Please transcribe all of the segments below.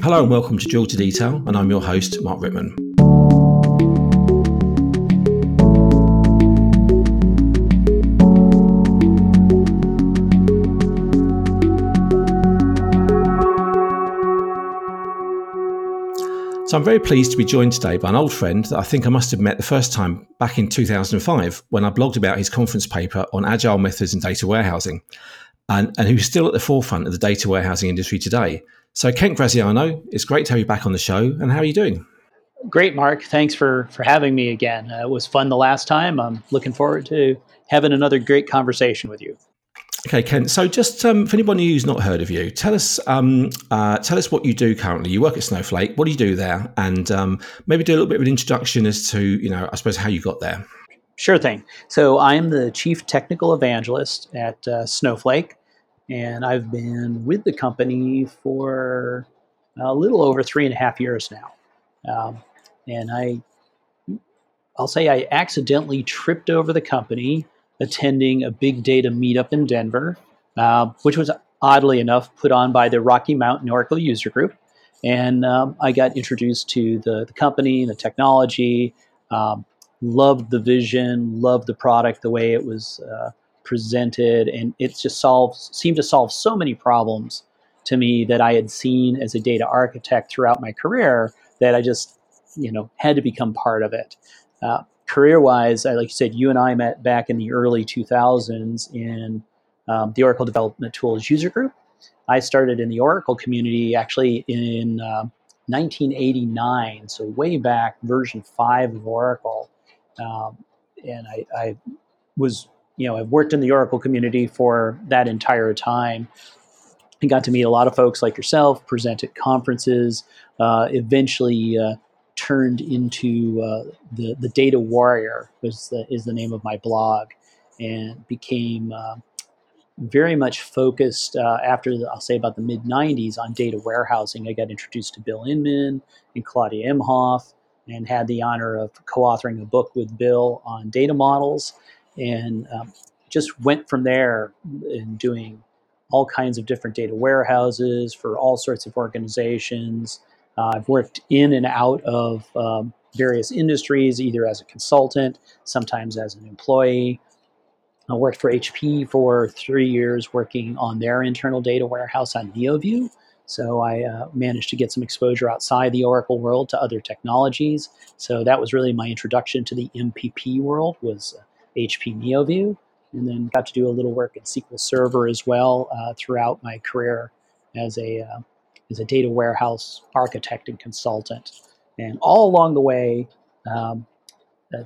Hello and welcome to Drill to Detail, and I'm your host, Mark Rittman. So I'm very pleased to be joined today by an old friend that I think I must have met the first time back in 2005 when I blogged about his conference paper on agile methods and data warehousing, and who's still at the forefront of the data warehousing industry today. So Kent Graziano, it's great to have you back on the show, and how are you doing? Great, Mark. Thanks for having me again. It was fun the last time. I'm looking forward to having another great conversation with you. Okay, Kent. So just for anyone who's not heard of you, tell us what you do currently. You work at Snowflake. What do you do there? And maybe do a little bit of an introduction as to, I suppose, how you got there. Sure thing. So I am the Chief Technical Evangelist at Snowflake, and I've been with the company for a little over 3.5 years now. And I'll say I accidentally tripped over the company attending a big data meetup in Denver, which was, oddly enough, put on by the Rocky Mountain Oracle User Group. And I got introduced to the company and the technology, loved the vision, loved the product, the way it was presented. And it just seemed to solve so many problems to me that I had seen as a data architect throughout my career that I just, had to become part of it. Career-wise, like you said, you and I met back in the early 2000s in the Oracle Development Tools User Group. I started in the Oracle community actually in 1989, so way back, version 5 of Oracle. And I've worked in the Oracle community for that entire time and got to meet a lot of folks like yourself, present at conferences, eventually turned into the Data Warrior is the name of my blog, and became very much focused after about the mid-90s on data warehousing. I got introduced to Bill Inman and Claudia Imhoff and had the honor of co-authoring a book with Bill on data models, and just went from there in doing all kinds of different data warehouses for all sorts of organizations. I've worked in and out of various industries, either as a consultant, sometimes as an employee. I worked for HP for 3 years working on their internal data warehouse on NeoView. So I managed to get some exposure outside the Oracle world to other technologies. So that was really my introduction to the MPP world, was HP NeoView. And then got to do a little work in SQL Server as well throughout my career as a data warehouse architect and consultant. And all along the way,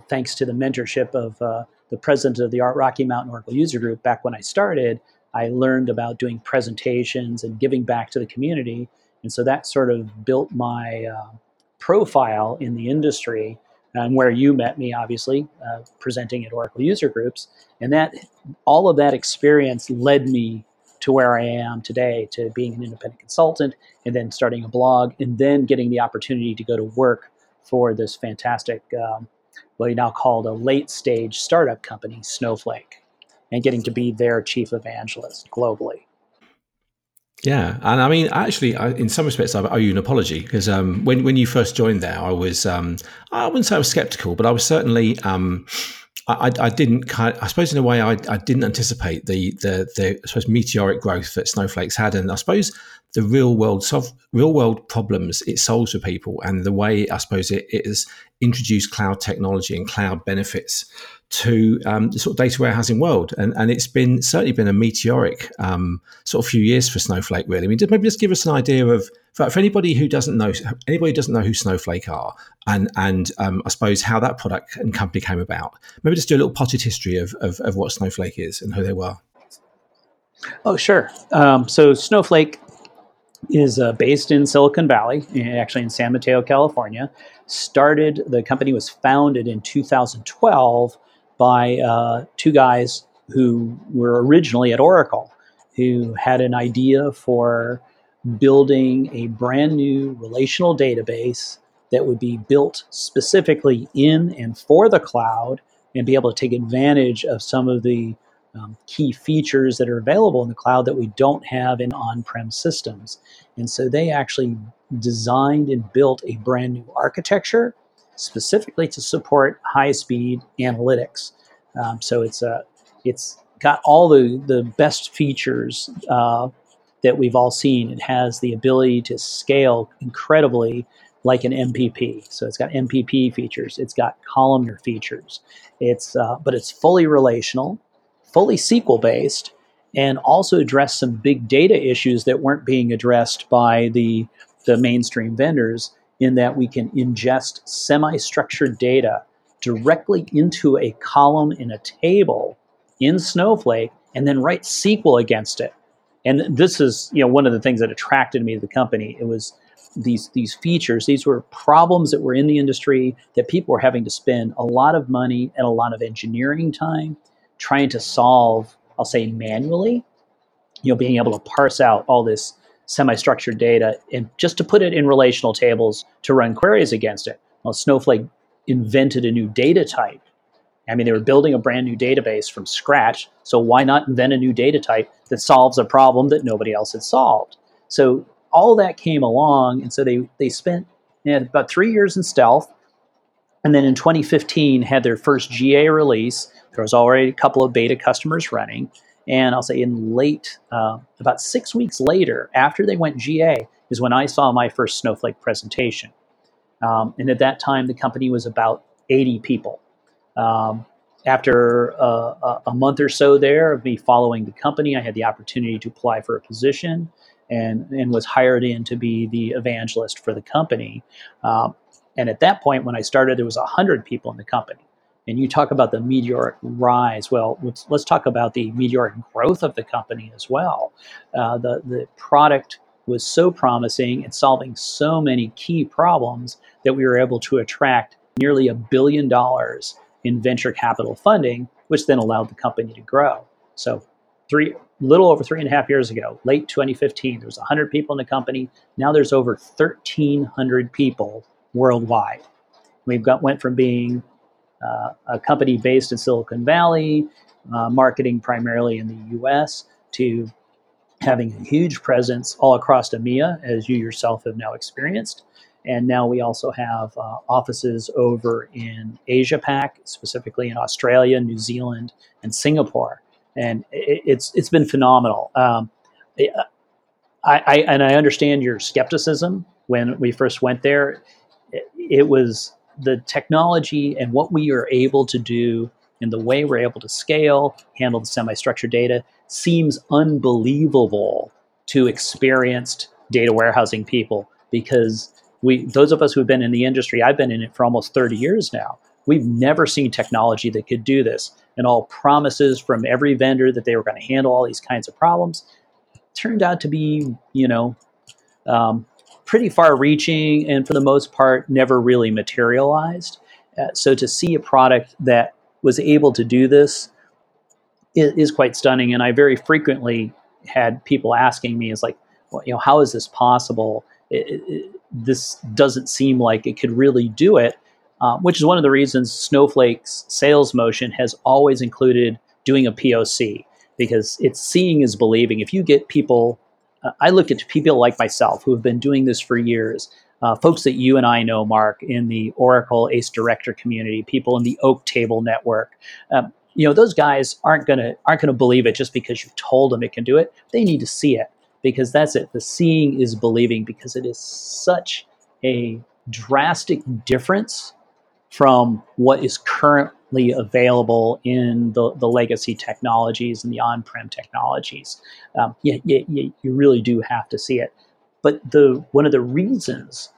thanks to the mentorship of the president of the Rocky Mountain Oracle User Group, back when I started, I learned about doing presentations and giving back to the community. And so that sort of built my profile in the industry, and where you met me, obviously, presenting at Oracle User Groups. And that all of that experience led me to where I am today, to being an independent consultant, and then starting a blog, and then getting the opportunity to go to work for this fantastic, what he now called a late-stage startup company, Snowflake, and getting to be their chief evangelist globally. Yeah, and I mean, actually, in some respects, I owe you an apology, because when you first joined there, I was, I wouldn't say I was skeptical, but I was certainly... I didn't anticipate the meteoric growth that Snowflake's had, and I suppose the real world problems it solves for people, and the way I suppose it has introduced cloud technology and cloud benefits to the sort of data warehousing world, and it's been certainly been a meteoric sort of few years for Snowflake. Really, I mean, maybe just give us an idea of for anybody who doesn't know who Snowflake are, and I suppose how that product and company came about. Maybe just do a little potted history of what Snowflake is and who they were. Oh, sure. So Snowflake is based in Silicon Valley, actually in San Mateo, California. The company was founded in 2012 by two guys who were originally at Oracle, who had an idea for building a brand new relational database that would be built specifically in and for the cloud, and be able to take advantage of some of the key features that are available in the cloud that we don't have in on-prem systems. And so they actually designed and built a brand new architecture specifically to support high-speed analytics. So it's got all the best features that we've all seen. It has the ability to scale incredibly like an MPP. So it's got MPP features. It's got columnar features. But it's fully relational, fully SQL-based, and also addressed some big data issues that weren't being addressed by the mainstream vendors, in that we can ingest semi-structured data directly into a column in a table in Snowflake and then write SQL against it. And this is, you know, one of the things that attracted me to the company. It was these features. These were problems that were in the industry that people were having to spend a lot of money and a lot of engineering time trying to solve, I'll say manually, you know, being able to parse out all this semi-structured data and just to put it in relational tables to run queries against it. Well, Snowflake invented a new data type. I mean, they were building a brand new database from scratch. So why not invent a new data type that solves a problem that nobody else had solved? So all that came along. And so they spent about 3 years in stealth. And then in 2015 had their first GA release. There was already a couple of beta customers running. And I'll say in late, about 6 weeks later, after they went GA, is when I saw my first Snowflake presentation. And at that time, the company was about 80 people. After a month or so there of me following the company, I had the opportunity to apply for a position and was hired in to be the evangelist for the company. And at that point, when I started, there was 100 people in the company. And you talk about the meteoric rise. Well, let's talk about the meteoric growth of the company as well. The product was so promising and solving so many key problems that we were able to attract nearly $1 billion in venture capital funding, which then allowed the company to grow. So little over three and a half years ago, late 2015, there was 100 people in the company. Now there's over 1,300 people worldwide. We've went from being a company based in Silicon Valley, marketing primarily in the US, to having a huge presence all across EMEA, as you yourself have now experienced. And now we also have offices over in Asia Pac, specifically in Australia, New Zealand, and Singapore. And it's been phenomenal. I understand your skepticism when we first went there. It was the technology and what we are able to do and the way we're able to scale, handle the semi-structured data, seems unbelievable to experienced data warehousing people, because those of us who've been in the industry, I've been in it for almost 30 years now, we've never seen technology that could do this. And all promises from every vendor that they were going to handle all these kinds of problems turned out to be, pretty far-reaching, and for the most part, never really materialized. So to see a product that was able to do this is quite stunning. And I very frequently had people asking me, "Is like, well, you know, how is this possible? This doesn't seem like it could really do it," which is one of the reasons Snowflake's sales motion has always included doing a POC, because it's seeing is believing. If you get people. I look at people like myself who have been doing this for years, folks that you and I know, Mark, in the Oracle Ace Director community, people in the Oak Table network. Those guys aren't gonna believe it just because you told them it can do it. They need to see it, because that's it. The seeing is believing, because it is such a drastic difference from what is currently available in the legacy technologies and the on-prem technologies. You really do have to see it. But one of the reasons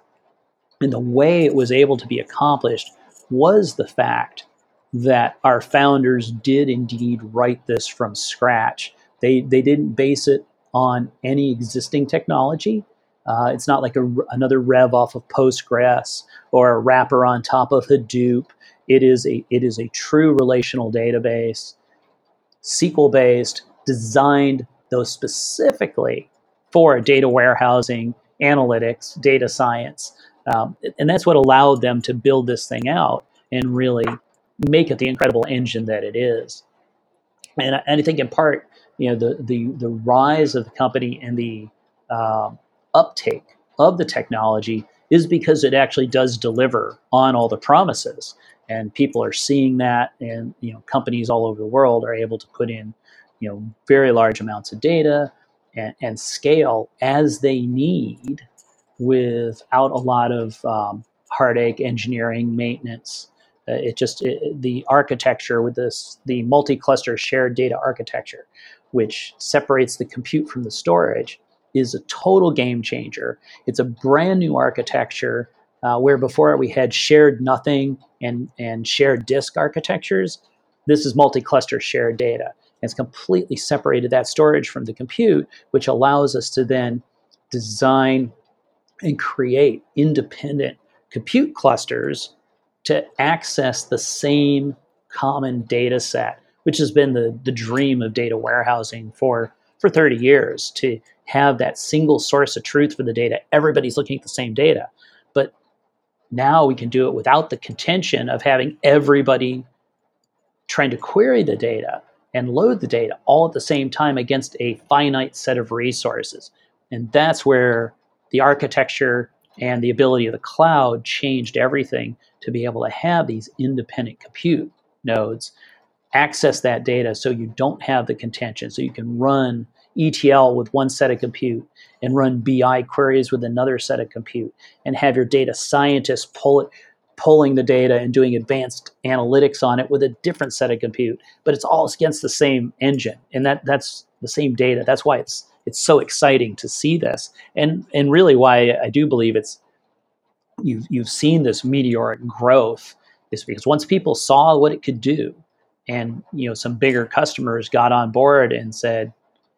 and the way it was able to be accomplished was the fact that our founders did indeed write this from scratch. They didn't base it on any existing technology. It's not like another rev off of Postgres or a wrapper on top of Hadoop. It is a true relational database, SQL-based, designed though specifically for data warehousing, analytics, data science. And that's what allowed them to build this thing out and really make it the incredible engine that it is. And I think in part, you know, the rise of the company and the uptake of the technology is because it actually does deliver on all the promises, and people are seeing that, and you know, companies all over the world are able to put in, you know, very large amounts of data and scale as they need without a lot of heartache, engineering, maintenance. The architecture with this, the multi-cluster shared data architecture, which separates the compute from the storage, is a total game changer. It's a brand new architecture where before we had shared nothing and shared disk architectures. This is multi-cluster shared data. It's completely separated that storage from the compute, which allows us to then design and create independent compute clusters to access the same common data set, which has been the dream of data warehousing for 30 years, to have that single source of truth for the data. Everybody's looking at the same data. But now we can do it without the contention of having everybody trying to query the data and load the data all at the same time against a finite set of resources. And that's where the architecture and the ability of the cloud changed everything, to be able to have these independent compute nodes access that data so you don't have the contention. So you can run ETL with one set of compute and run BI queries with another set of compute, and have your data scientists pulling the data and doing advanced analytics on it with a different set of compute, but it's all against the same engine. And that's the same data. That's why it's so exciting to see this. And really why I do believe it's, you've seen this meteoric growth, is because once people saw what it could do, and you know, some bigger customers got on board and said,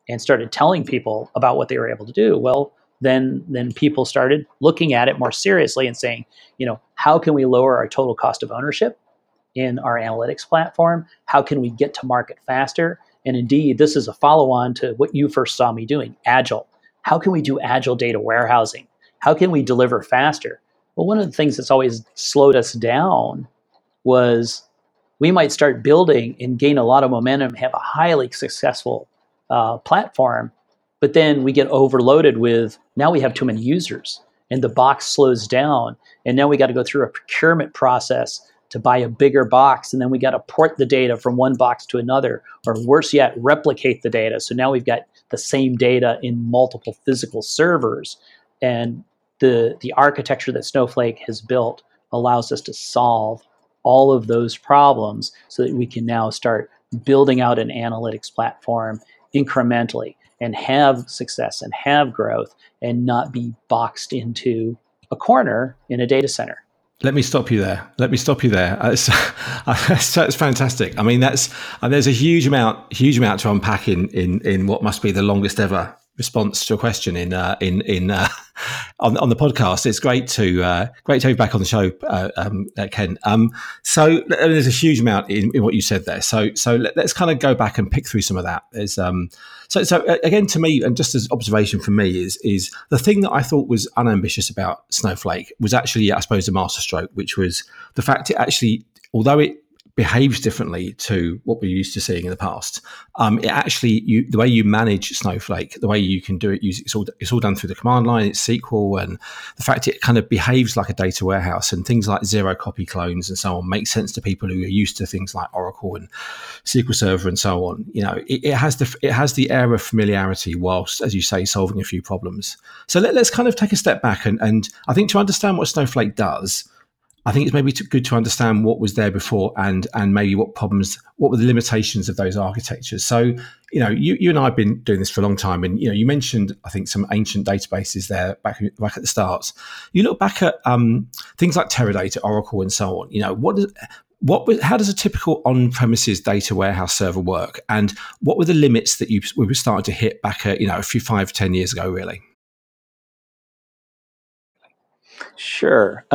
and started telling people about what they were able to do, well, then people started looking at it more seriously and saying, you know, how can we lower our total cost of ownership in our analytics platform? How can we get to market faster? And indeed, this is a follow-on to what you first saw me doing, Agile. How can we do Agile data warehousing? How can we deliver faster? Well, one of the things that's always slowed us down was we might start building and gain a lot of momentum, have a highly successful platform, but then we get overloaded with, now we have too many users and the box slows down, and now we got to go through a procurement process to buy a bigger box, and then we got to port the data from one box to another, or worse yet, replicate the data. So now we've got the same data in multiple physical servers, and the architecture that Snowflake has built allows us to solve all of those problems, so that we can now start building out an analytics platform incrementally and have success and have growth, and not be boxed into a corner in a data center. Let me stop you there. That's fantastic. I mean, there's a huge amount to unpack in what must be the longest ever response to a question on the podcast. It's great to have you back on the show, Ken. So there's a huge amount in what you said there. So let's kind of go back and pick through some of that. There's so again, to me, and just as observation from me, is the thing that I thought was unambitious about Snowflake was actually, I suppose, a masterstroke, which was the fact it actually, although it behaves differently to what we're used to seeing in the past. The way you manage Snowflake, the way you can do it, it's all done through the command line, it's SQL, and the fact it kind of behaves like a data warehouse, and things like zero copy clones and so on make sense to people who are used to things like Oracle and SQL Server and so on. You know, it has the air of familiarity whilst, as you say, solving a few problems. So let's kind of take a step back, and I think to understand what Snowflake does, I think it's maybe good to understand what was there before, and maybe what were the limitations of those architectures. So, you know, you and I have been doing this for a long time, and, you know, you mentioned, I think, some ancient databases there back at the start. You look back at things like Teradata, Oracle, and so on. You know, how does a typical on-premises data warehouse server work, and what were the limits that we were starting to hit back at, you know, 5-10 years ago, really? Sure.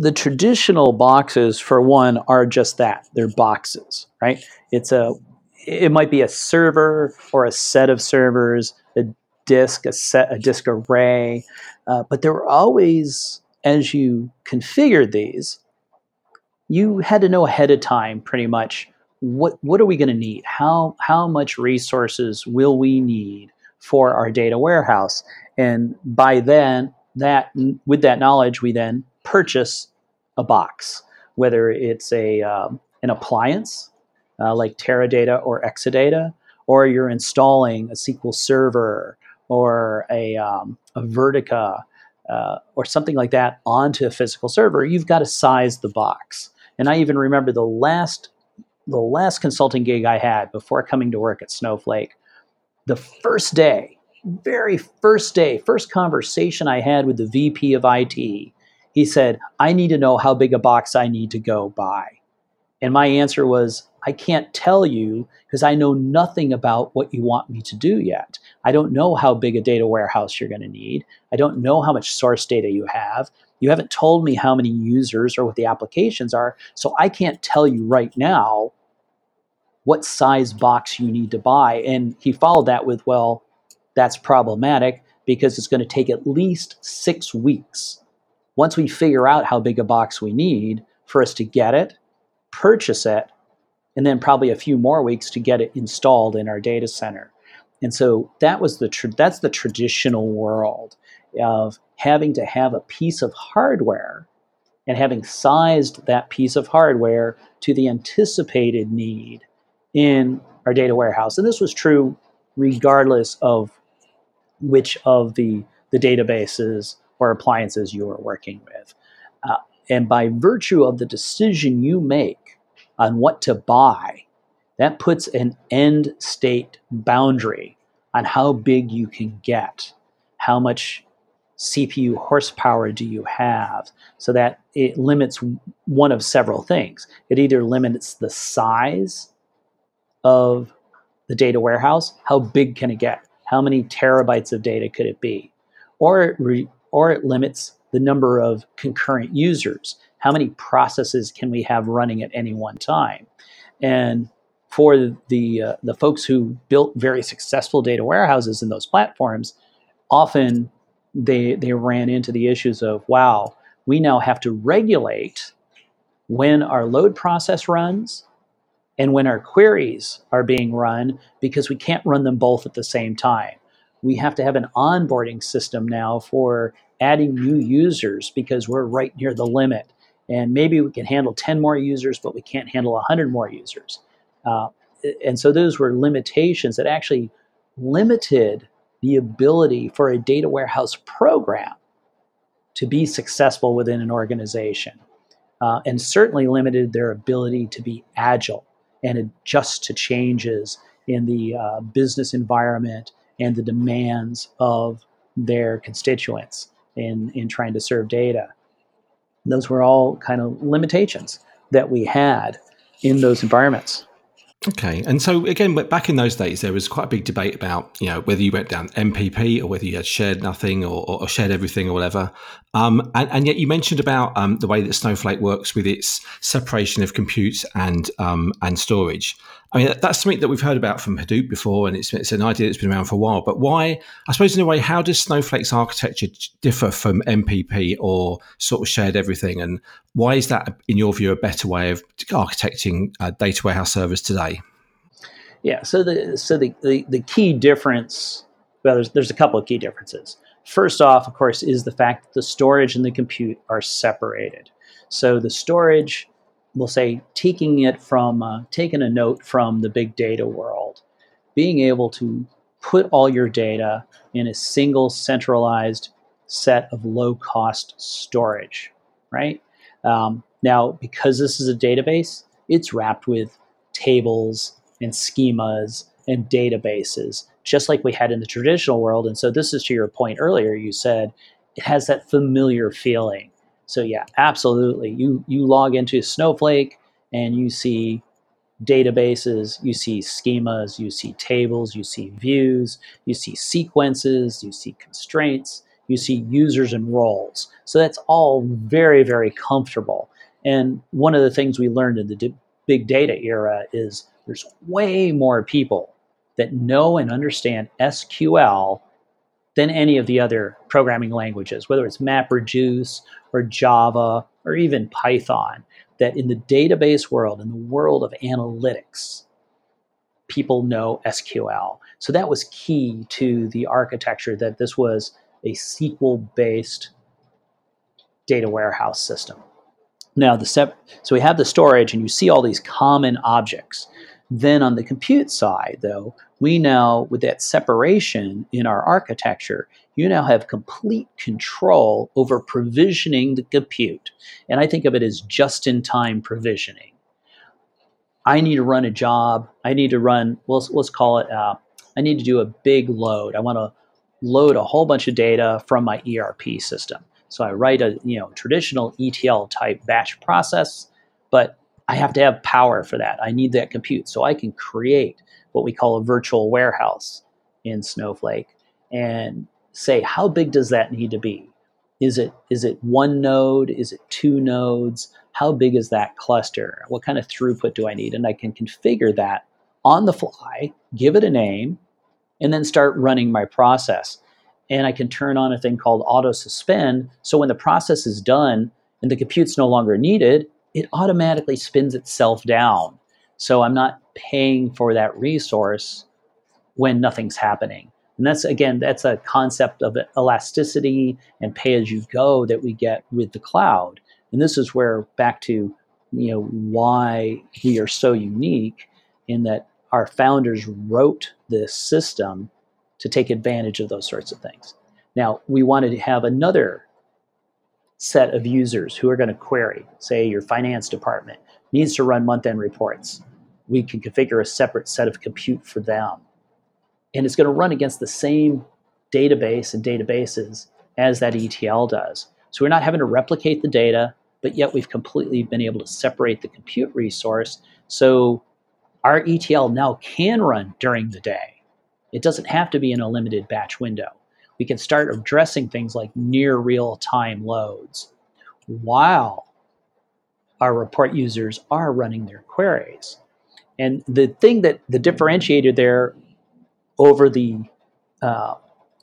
The traditional boxes, for one, are just that. They're boxes, right? It might be a server or a set of servers, a disk array. But there were always, as you configured these, you had to know ahead of time pretty much what are we going to need? How much resources will we need for our data warehouse? And by then, that with that knowledge, we then purchase a box, whether it's a an appliance like Teradata or Exadata, or you're installing a SQL Server or a Vertica or something like that onto a physical server. You've got to size the box. And I even remember the last consulting gig I had before coming to work at Snowflake, the first day, first conversation I had with the VP of IT, he said, "I need to know how big a box I need to go buy." And my answer was, "I can't tell you because I know nothing about what you want me to do yet. I don't know how big a data warehouse you're going to need. I don't know how much source data you have. You haven't told me how many users or what the applications are. So I can't tell you right now what size box you need to buy." And he followed that with, "Well, that's problematic because it's going to take at least 6 weeks once we figure out how big a box we need for us to get it, purchase it, and then probably a few more weeks to get it installed in our data center." And so that was that's the traditional world of having to have a piece of hardware and having sized that piece of hardware to the anticipated need in our data warehouse. And this was true regardless of which of the databases or appliances you were working with. And by virtue of the decision you make on what to buy, that puts an end state boundary on how big you can get, how much CPU horsepower do you have, so that it limits one of several things. It either limits the size of the data warehouse, how big can it get, how many terabytes of data could it be, or it limits the number of concurrent users. How many processes can we have running at any one time? And for the folks who built very successful data warehouses in those platforms, often they ran into the issues of, wow, we now have to regulate when our load process runs and when our queries are being run because we can't run them both at the same time. We have to have an onboarding system now for adding new users because we're right near the limit. And maybe we can handle 10 more users, but we can't handle 100 more users. And so those were limitations that actually limited the ability for a data warehouse program to be successful within an organization, and certainly limited their ability to be agile and adjust to changes in the business environment and the demands of their constituents in trying to serve data. Those were all kind of limitations that we had in those environments. Okay. And so again, back in those days, there was quite a big debate about, you know, whether you went down MPP or whether you had shared nothing or shared everything or whatever. And yet you mentioned about the way that Snowflake works with its separation of compute and storage. I mean, that's something that we've heard about from Hadoop before, and it's an idea that's been around for a while. But why, I suppose in a way, how does Snowflake's architecture differ from MPP or sort of shared everything? And why is that, in your view, a better way of architecting a data warehouse service today? Yeah, so the key difference, well, there's a couple of key differences. First off, of course, is the fact that the storage and the compute are separated. So the storage, we'll say, taking a note from the big data world, being able to put all your data in a single centralized set of low-cost storage, right? Now, because this is a database, it's wrapped with tables and schemas and databases, just like we had in the traditional world. And so this is to your point earlier, you said it has that familiar feeling. So yeah, absolutely. You log into Snowflake and you see databases, you see schemas, you see tables, you see views, you see sequences, you see constraints, you see users and roles. So that's all very, very comfortable. And one of the things we learned in the big data era is there's way more people that know and understand SQL than any of the other programming languages, whether it's MapReduce or Java or even Python. that in the database world, in the world of analytics, people know SQL. So that was key to the architecture, that this was a SQL-based data warehouse system. Now, so we have the storage, and you see all these common objects. Then on the compute side, though, we now, with that separation in our architecture, you now have complete control over provisioning the compute. And I think of it as just-in-time provisioning. I need to run a job. I need to run, let's call it, I need to do a big load. I want to load a whole bunch of data from my ERP system. So I write a traditional ETL type batch process, but I have to have power for that. I need that compute. So I can create what we call a virtual warehouse in Snowflake and say, how big does that need to be? Is it one node? Is it two nodes? How big is that cluster? What kind of throughput do I need? And I can configure that on the fly, give it a name, and then start running my process. And I can turn on a thing called auto suspend. So when the process is done and the compute's no longer needed, it automatically spins itself down. So I'm not paying for that resource when nothing's happening. And that's a concept of elasticity and pay-as-you-go that we get with the cloud. And this is where back to why we are so unique in that our founders wrote this system to take advantage of those sorts of things. Now, we wanted to have another set of users who are going to query, say your finance department needs to run month-end reports. We can configure a separate set of compute for them. And it's going to run against the same database and databases as that ETL does. So we're not having to replicate the data, but yet we've completely been able to separate the compute resource. So our ETL now can run during the day. It doesn't have to be in a limited batch window. We can start addressing things like near real-time loads while our report users are running their queries. And the thing that the differentiator there over the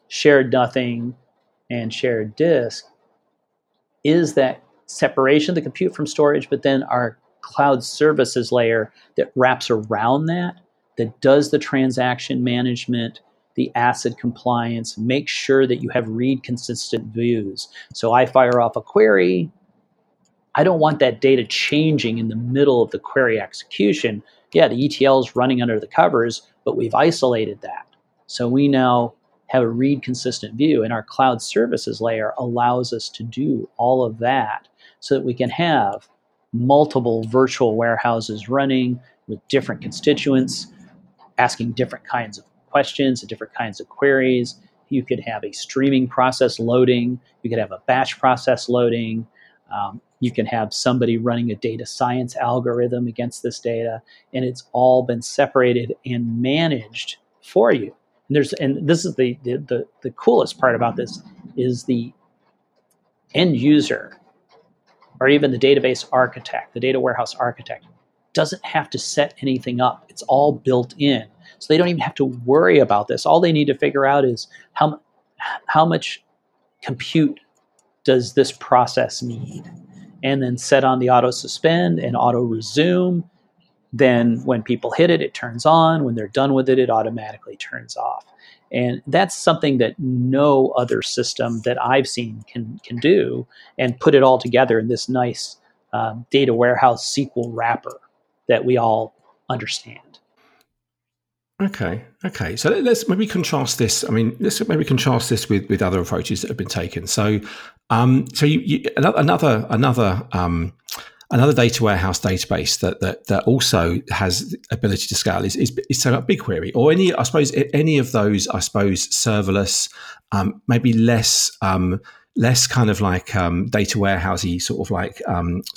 shared nothing and shared disk is that separation of the compute from storage, but then our cloud services layer that wraps around that does the transaction management, the ACID compliance, make sure that you have read-consistent views. So I fire off a query. I don't want that data changing in the middle of the query execution. Yeah, the ETL is running under the covers, but we've isolated that. So we now have a read-consistent view, and our cloud services layer allows us to do all of that so that we can have multiple virtual warehouses running with different constituents, asking different kinds of questions and different kinds of queries. You could have a streaming process loading. You could have a batch process loading. You can have somebody running a data science algorithm against this data. And it's all been separated and managed for you. And this is the coolest part about this is the end user or even the database architect, the data warehouse architect, doesn't have to set anything up. It's all built in. So they don't even have to worry about this. All they need to figure out is how much compute does this process need? And then set on the auto suspend and auto resume. Then when people hit it, it turns on. When they're done with it, it automatically turns off. And that's something that no other system that I've seen can do and put it all together in this nice data warehouse SQL wrapper that we all understand. Okay. So let's maybe contrast this. with other approaches that have been taken. So, another data warehouse database that also has the ability to scale is set up BigQuery or any of those serverless, maybe less kind of like data warehousey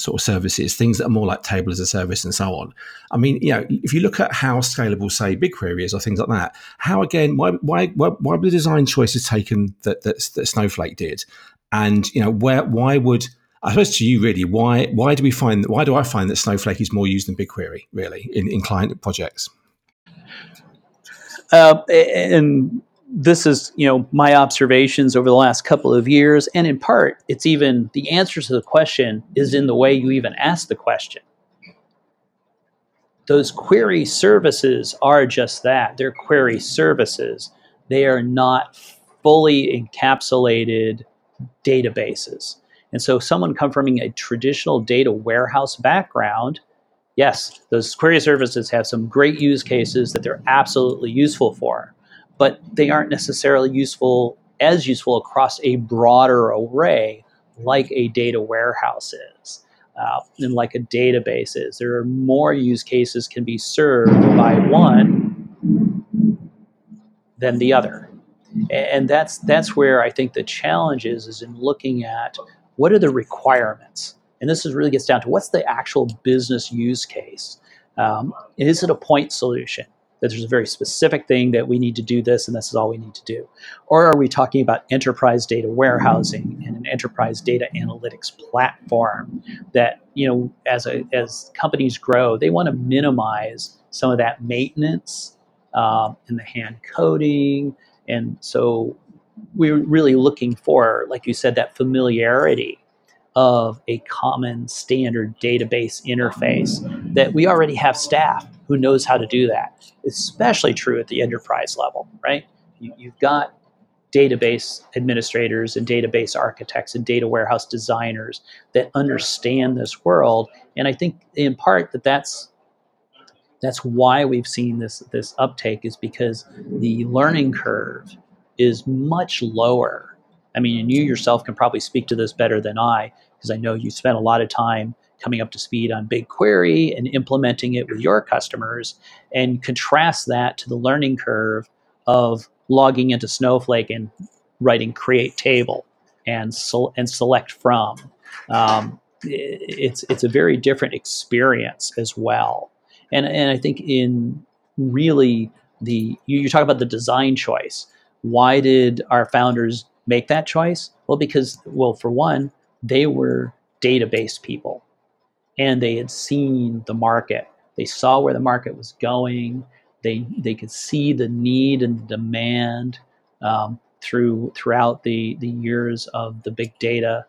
sort of services, things that are more like table as a service and so on. I mean, if you look at how scalable, say, BigQuery is or things like that, how again, why were the design choices taken that Snowflake did, and why do I find that Snowflake is more used than BigQuery really in client projects? And this is, you know, my observations over the last couple of years. And in part, it's even the answers to the question is in the way you even ask the question. Those query services are just that. They're query services. They are not fully encapsulated databases. And so someone come from a traditional data warehouse background, yes, those query services have some great use cases that they're absolutely useful for, but they aren't necessarily useful across a broader array like a data warehouse is and like a database is. There are more use cases can be served by one than the other. And that's where I think the challenge is in looking at what are the requirements? And this is really gets down to what's the actual business use case? Is it a point solution? That there's a very specific thing that we need to do this and this is all we need to do? Or are we talking about enterprise data warehousing and an enterprise data analytics platform that, you know, as companies grow, they want to minimize some of that maintenance and the hand coding. And so we're really looking for, like you said, that familiarity of a common standard database interface that we already have staff who knows how to do that, especially true at the enterprise level, right? You've got database administrators and database architects and data warehouse designers that understand this world. And I think in part that's why we've seen this uptake is because the learning curve is much lower. I mean, and you yourself can probably speak to this better than I, because I know you spent a lot of time coming up to speed on BigQuery and implementing it with your customers, and contrast that to the learning curve of logging into Snowflake and writing create table and select from. It's a very different experience as well. And I think in really you talk about the design choice. Why did our founders make that choice? Well, because for one, they were database people and they had seen the market. They saw where the market was going. They could see the need and the demand throughout the years of the big data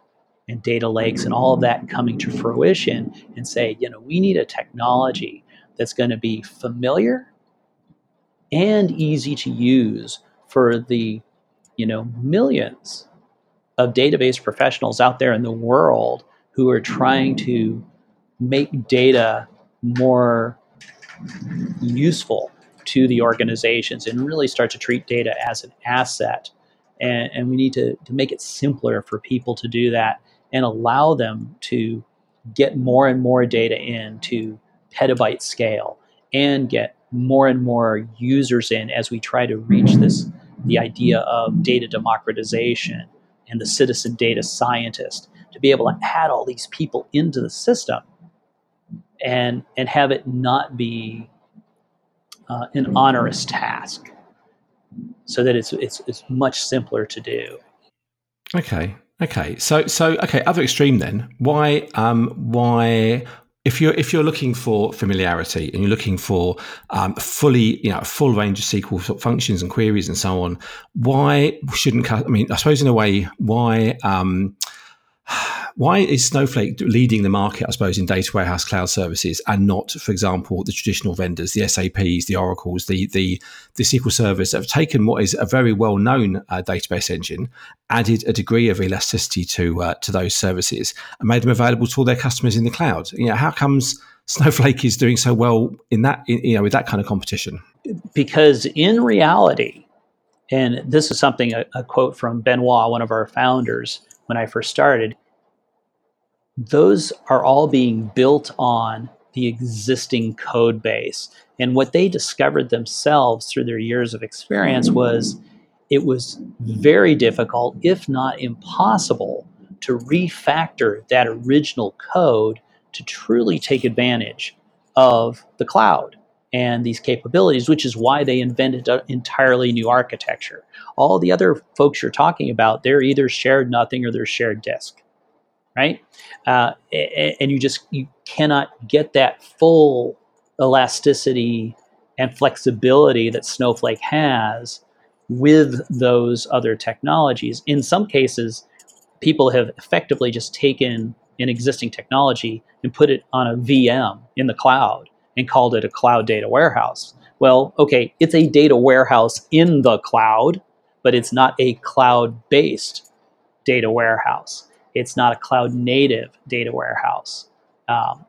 and data lakes and all of that coming to fruition, and say, you know, we need a technology that's going to be familiar and easy to use for the, you know, millions of database professionals out there in the world who are trying to make data more useful to the organizations and really start to treat data as an asset. And we need to make it simpler for people to do that and allow them to get more and more data in to petabyte scale and get more and more users in as we try to reach this, the idea of data democratization and the citizen data scientist, to be able to add all these people into the system and have it not be an onerous task, so that it's much simpler to do. Okay. So okay, other extreme then. Why If you're looking for familiarity and you're looking for a full range of SQL functions and queries and so on, why shouldn't? I mean, I suppose in a way, why is Snowflake leading the market? I suppose in data warehouse cloud services, and not, for example, the traditional vendors, the SAPs, the Oracles, the SQL servers that have taken what is a very well known database engine, added a degree of elasticity to those services, and made them available to all their customers in the cloud. You know, how comes Snowflake is doing so well in that, with that kind of competition? Because in reality, and this is something a quote from Benoit, one of our founders, when I first started, those are all being built on the existing code base. And what they discovered themselves through their years of experience was it was very difficult, if not impossible, to refactor that original code to truly take advantage of the cloud and these capabilities, which is why they invented an entirely new architecture. All the other folks you're talking about, they're either shared nothing or they're shared disk, right? And you cannot get that full elasticity and flexibility that Snowflake has with those other technologies. In some cases, people have effectively just taken an existing technology and put it on a VM in the cloud and called it a cloud data warehouse. Well, okay, it's a data warehouse in the cloud, but it's not a cloud-based data warehouse. It's not a cloud-native data warehouse.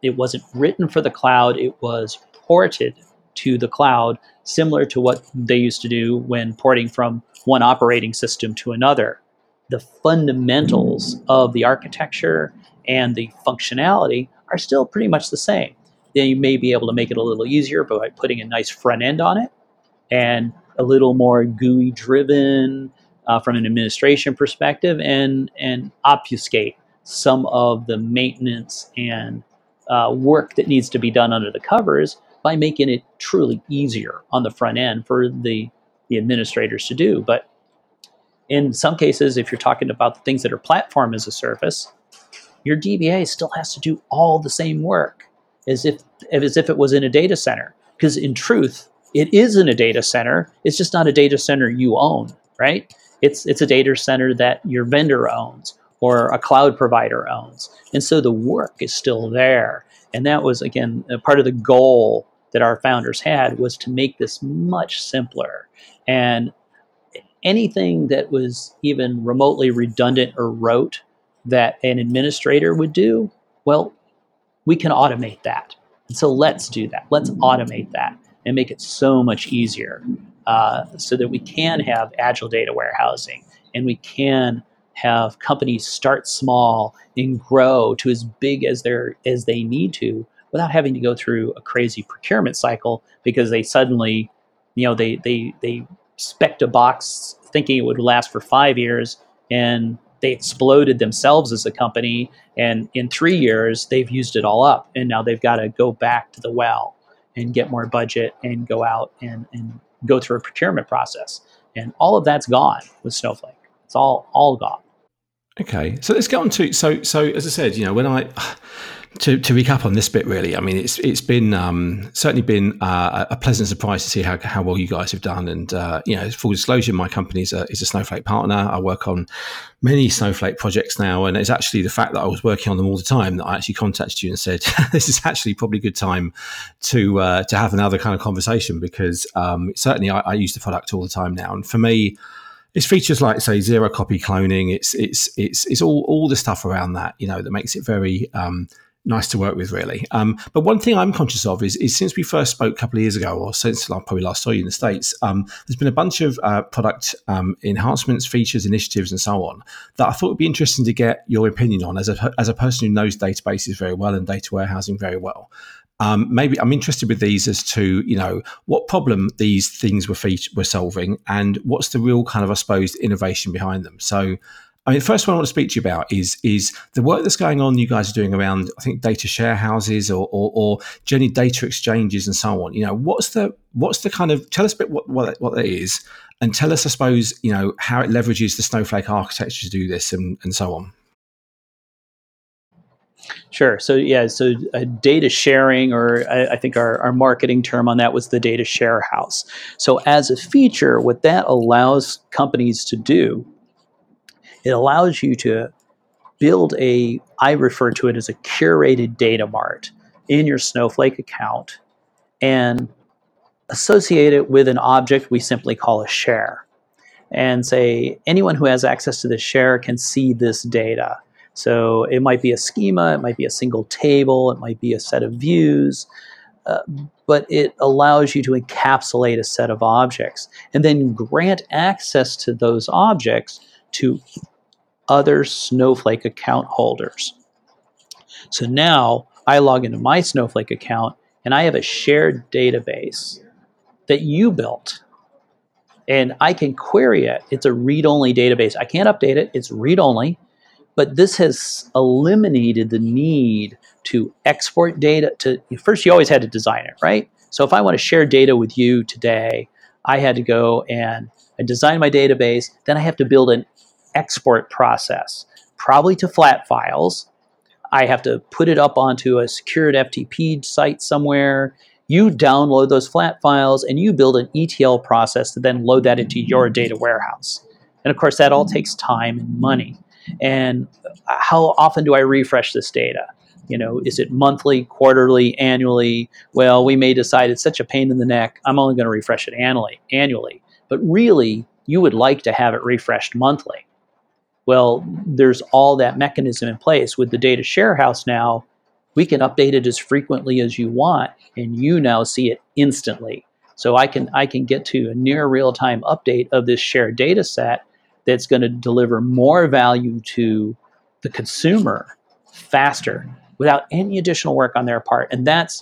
It wasn't written for the cloud. It was ported to the cloud, similar to what they used to do when porting from one operating system to another. The fundamentals of the architecture and the functionality are still pretty much the same. Then you may be able to make it a little easier by putting a nice front end on it and a little more GUI driven from an administration perspective, and obfuscate some of the maintenance and work that needs to be done under the covers by making it truly easier on the front end for the administrators to do. But in some cases, if you're talking about the things that are platform as a service, your DBA still has to do all the same work as if it was in a data center. Because in truth, it is in a data center. It's just not a data center you own, right? It's a data center that your vendor owns or a cloud provider owns. And so the work is still there. And that was, again, part of the goal that our founders had, was to make this much simpler. And anything that was even remotely redundant or rote that an administrator would do, well, we can automate that. And so let's do that. Let's automate that and make it so much easier so that we can have agile data warehousing, and we can have companies start small and grow to as big as they need to, without having to go through a crazy procurement cycle because they suddenly, you know, they spec'd a box thinking it would last for 5 years, and they exploded themselves as a company, and in 3 years they've used it all up, and now they've got to go back to the well and get more budget and go out and go through a procurement process. And all of that's gone with Snowflake. It's all gone. Okay, so let's go on to so as I said, you know, when I to recap on this bit, really, I mean, it's been certainly been a pleasant surprise to see how well you guys have done. And you know, full disclosure, my company is a Snowflake partner. I work on many Snowflake projects now, and it's actually the fact that I was working on them all the time that I actually contacted you and said, "This is actually probably a good time to have another kind of conversation," because certainly I use the product all the time now, and for me, it's features like, say, zero copy cloning. It's all the stuff around that, you know, that makes it very nice to work with, really. But one thing I'm conscious of is since we first spoke a couple of years ago, or since I probably last saw you in the States, there's been a bunch of product enhancements, features, initiatives, and so on that I thought would be interesting to get your opinion on as a person who knows databases very well and data warehousing very well. Maybe I'm interested with these as to, you know, what problem these things were solving, and what's the real kind of, I suppose, innovation behind them. So, I mean, the first one I want to speak to you about is the work that's going on you guys are doing around, I think, data sharehouses or generally data exchanges and so on. You know, what's the kind of, tell us a bit what that is, and tell us, I suppose, you know, how it leverages the Snowflake architecture to do this and so on. Sure. So yeah, data sharing, or I think our marketing term on that was the data share house. So as a feature, what that allows companies to do, it allows you to build I refer to it as a curated data mart in your Snowflake account, and associate it with an object we simply call a share, and say anyone who has access to this share can see this data. So it might be a schema, it might be a single table, it might be a set of views, but it allows you to encapsulate a set of objects and then grant access to those objects to other Snowflake account holders. So now I log into my Snowflake account and I have a shared database that you built, and I can query it. It's a read-only database. I can't update it. It's read-only. But this has eliminated the need to export data. First, you always had to design it, right? So if I want to share data with you today, I had to go and I design my database. Then I have to build an export process, probably to flat files. I have to put it up onto a secured FTP site somewhere. you download those flat files and you build an ETL process to then load that into your data warehouse. And of course, that all takes time and money. And how often do I refresh this data? You know, is it monthly, quarterly, annually? Well, we may decide it's such a pain in the neck, I'm only going to refresh it annually. But really, you would like to have it refreshed monthly. Well, there's all that mechanism in place. With the data sharehouse now, we can update it as frequently as you want, and you now see it instantly. So I can get to a near real-time update of this shared data set that's going to deliver more value to the consumer faster without any additional work on their part. And that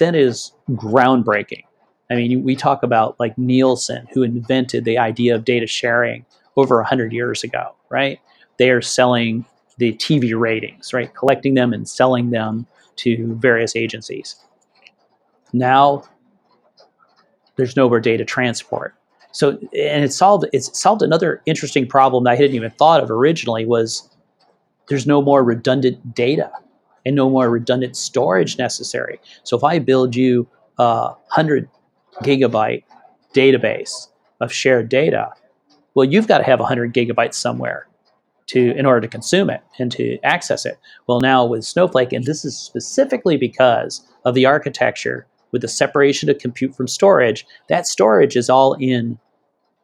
is groundbreaking. I mean, we talk about like Nielsen, who invented the idea of data sharing over 100 years ago, right? They are selling the TV ratings, right? Collecting them and selling them to various agencies. Now, there's no more data transport. So, and it solved another interesting problem that I hadn't even thought of originally, was there's no more redundant data and no more redundant storage necessary. So if I build you a 100 gigabyte database of shared data, well, you've got to have 100 gigabytes somewhere in order to consume it and to access it. Well, now with Snowflake, and this is specifically because of the architecture with the separation of compute from storage, that storage is all in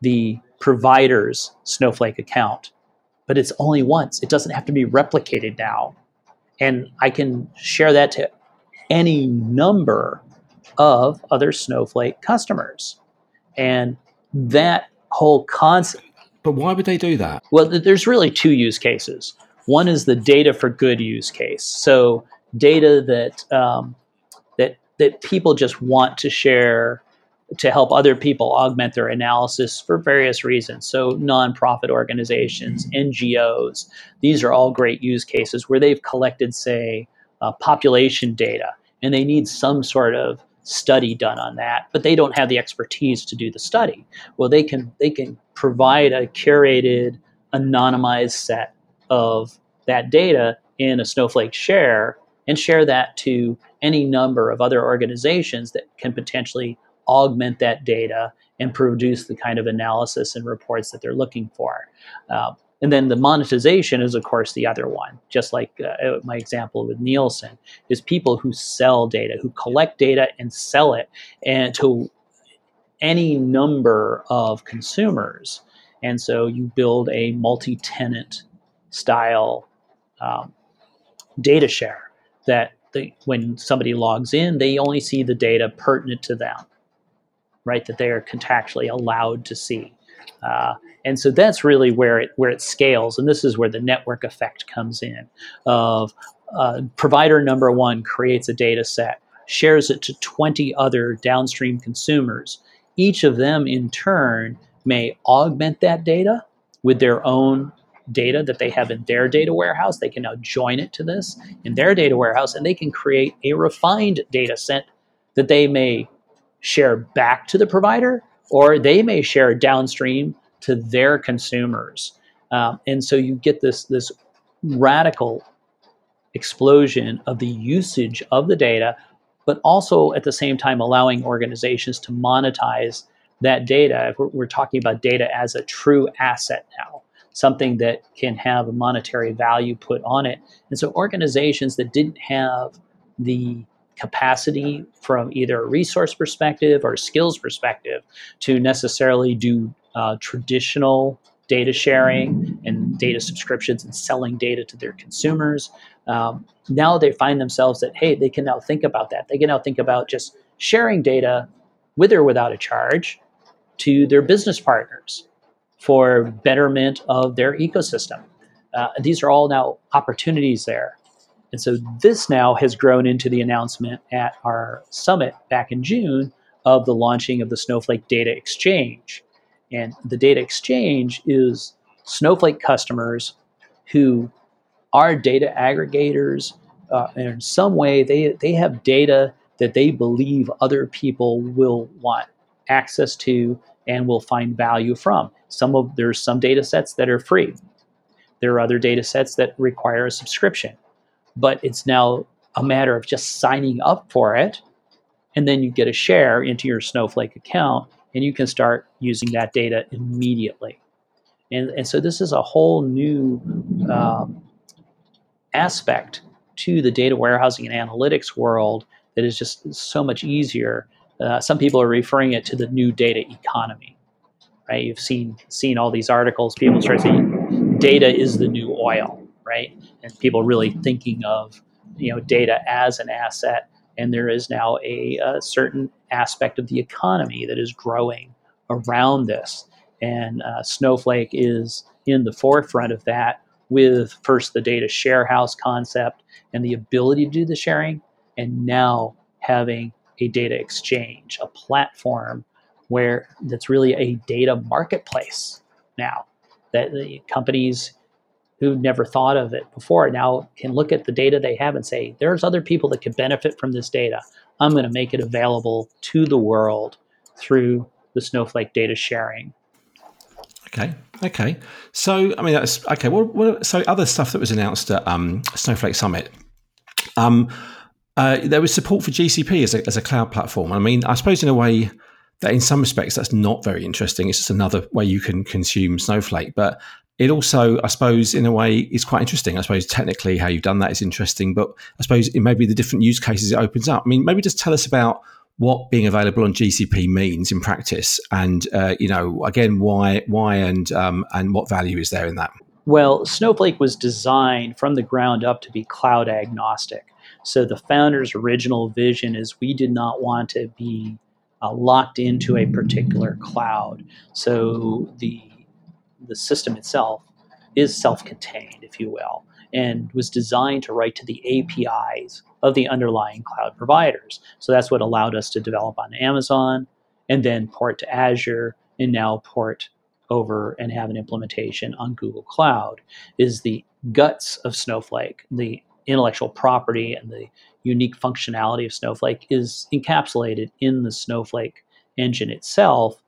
the provider's Snowflake account, but it's only once. It doesn't have to be replicated now. And I can share that to any number of other Snowflake customers. And that whole concept. But why would they do that? Well, there's really two use cases. One is the data for good use case. So data that people just want to share to help other people augment their analysis for various reasons. So nonprofit organizations, NGOs, these are all great use cases where they've collected, say, population data, and they need some sort of study done on that, but they don't have the expertise to do the study. Well, they can provide a curated, anonymized set of that data in a Snowflake share and share that to any number of other organizations that can potentially augment that data and produce the kind of analysis and reports that they're looking for. And then the monetization is, of course, the other one, just like my example with Nielsen, is people who sell data, who collect data and sell it and to any number of consumers. And so you build a multi-tenant style data share that when somebody logs in, they only see the data pertinent to them, right, that they are contractually allowed to see. And so that's really where it scales, and this is where the network effect comes in. Of provider number one creates a data set, shares it to 20 other downstream consumers. Each of them, in turn, may augment that data with their own data that they have in their data warehouse. They can now join it to this in their data warehouse, and they can create a refined data set that they may share back to the provider, or they may share downstream to their consumers. And so you get this radical explosion of the usage of the data, but also at the same time allowing organizations to monetize that data. We're talking about data as a true asset now, something that can have a monetary value put on it. And so organizations that didn't have the capacity from either a resource perspective or a skills perspective to necessarily do traditional data sharing and data subscriptions and selling data to their consumers. Now they find themselves that, hey, they can now think about that. They can now think about just sharing data with or without a charge to their business partners for betterment of their ecosystem. These are all now opportunities there. And so this now has grown into the announcement at our summit back in June of the launching of the Snowflake Data Exchange. And the Data Exchange is Snowflake customers who are data aggregators. And in some way, they have data that they believe other people will want access to and will find value from. There's some data sets that are free. There are other data sets that require a subscription. But it's now a matter of just signing up for it and then you get a share into your Snowflake account, and you can start using that data immediately. And so this is a whole new aspect to the data warehousing and analytics world that is just so much easier. Some people are referring it to the new data economy, right? You've seen all these articles, people start saying data is the new oil, right? And people really thinking of, you know, data as an asset. And there is now a certain aspect of the economy that is growing around this. And Snowflake is in the forefront of that with first the data sharehouse concept and the ability to do the sharing, and now having a data exchange, a platform where that's really a data marketplace now that the companies who never thought of it before now can look at the data they have and say, there's other people that could benefit from this data. I'm going to make it available to the world through the Snowflake data sharing. Okay. So, I mean, that's okay. So other stuff that was announced at Snowflake Summit, there was support for GCP as a cloud platform. I mean, I suppose in a way that in some respects that's not very interesting. It's just another way you can consume Snowflake. But it also, I suppose, in a way is quite interesting. I suppose technically how you've done that is interesting, but I suppose it may be the different use cases it opens up. I mean, maybe just tell us about what being available on GCP means in practice, and again, why, and what value is there in that? Well, Snowflake was designed from the ground up to be cloud agnostic. So the founder's original vision is we did not want to be locked into a particular cloud. So the system itself is self-contained, if you will, and was designed to write to the APIs of the underlying cloud providers. So that's what allowed us to develop on Amazon and then port to Azure and now port over and have an implementation on Google Cloud is the guts of Snowflake. The intellectual property and the unique functionality of Snowflake is encapsulated in the Snowflake engine itself.